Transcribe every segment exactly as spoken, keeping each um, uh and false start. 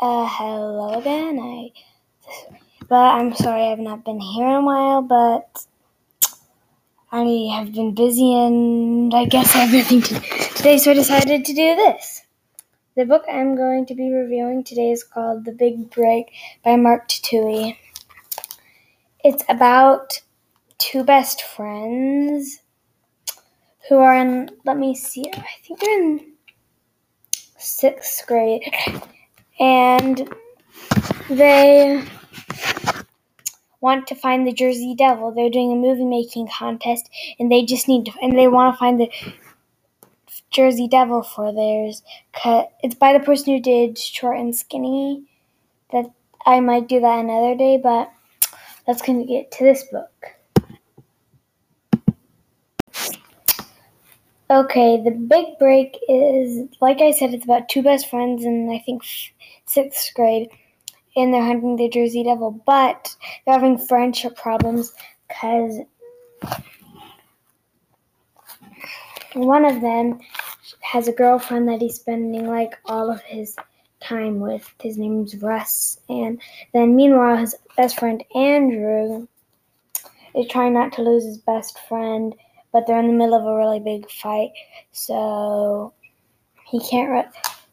Uh, hello again. I, but I'm sorry I've not been here in a while, but I have been busy and I guess I have nothing to do today, so I decided to do this. The book I'm going to be reviewing today is called The Big Break by Mark Tatouille. It's about two best friends who are in, let me see, I think they're in sixth grade, and they want to find the Jersey Devil. They're doing a movie making contest, and they just need to, and they want to find the Jersey Devil for theirs. It's by the person who did Short and Skinny. That I might do that another day, but let's get to this book. Okay, The Big Break is, like I said, it's about two best friends in, I think, sixth grade, and they're hunting the Jersey Devil, but they're having friendship problems because one of them has a girlfriend that he's spending, like, all of his time with. His name's Russ, and then, meanwhile, his best friend, Andrew, is trying not to lose his best friend, but they're in the middle of a really big fight, so he can't. Re-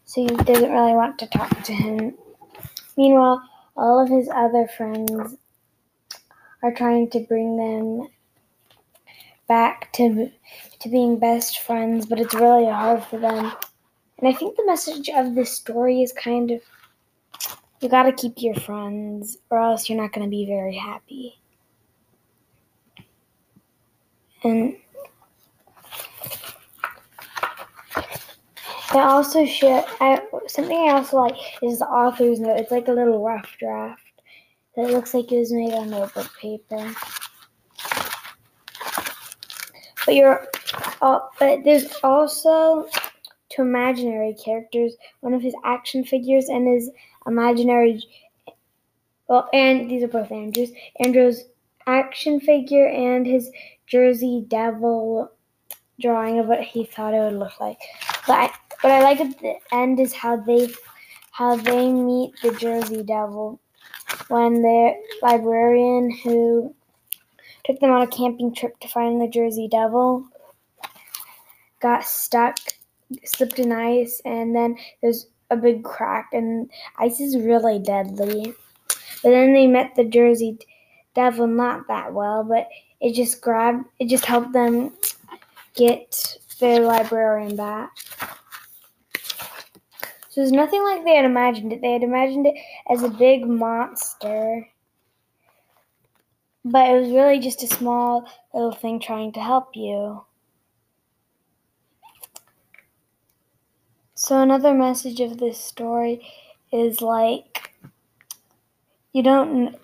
so he doesn't really want to talk to him. Meanwhile, all of his other friends are trying to bring them back to to being best friends, but it's really hard for them. And I think the message of this story is kind of, you gotta keep your friends, or else you're not gonna be very happy. And I also should, I, something I also like is the author's note. It's like a little rough draft that looks like it was made on notebook paper. But you're, uh, but there's also two imaginary characters, one of his action figures and his imaginary, well, and these are both Andrew's. Andrew's action figure and his Jersey Devil drawing of what he thought it would look like. But I, what I like at the end is how they how they meet the Jersey Devil when their librarian who took them on a camping trip to find the Jersey Devil got stuck, slipped in ice, and then there's a big crack, and ice is really deadly. But then they met the Jersey Devil not that well, but it just grabbed, it just helped them get their librarian back. So there's nothing like they had imagined it. They had imagined it as a big monster, but it was really just a small little thing trying to help you. So another message of this story is, like, you don't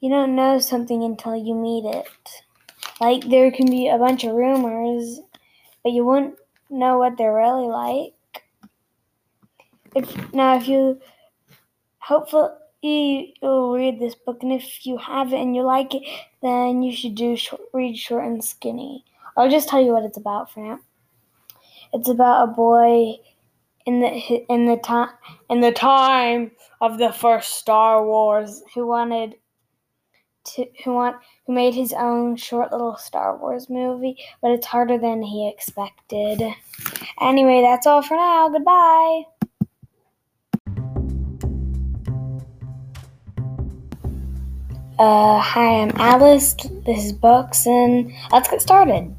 you don't know something until you meet it. Like, there can be a bunch of rumors, but you won't know what they're really like. If, now, if you, hopefully you'll read this book, and if you have it and you like it, then you should do short, read Short and Skinny. I'll just tell you what it's about for now. It's about a boy in the in the time in the time of the first Star Wars who wanted. To, who want who made his own short little Star Wars movie, but it's harder than he expected. Anyway, that's all for now. Goodbye. Uh, hi, I'm Alice. This is Books, and let's get started.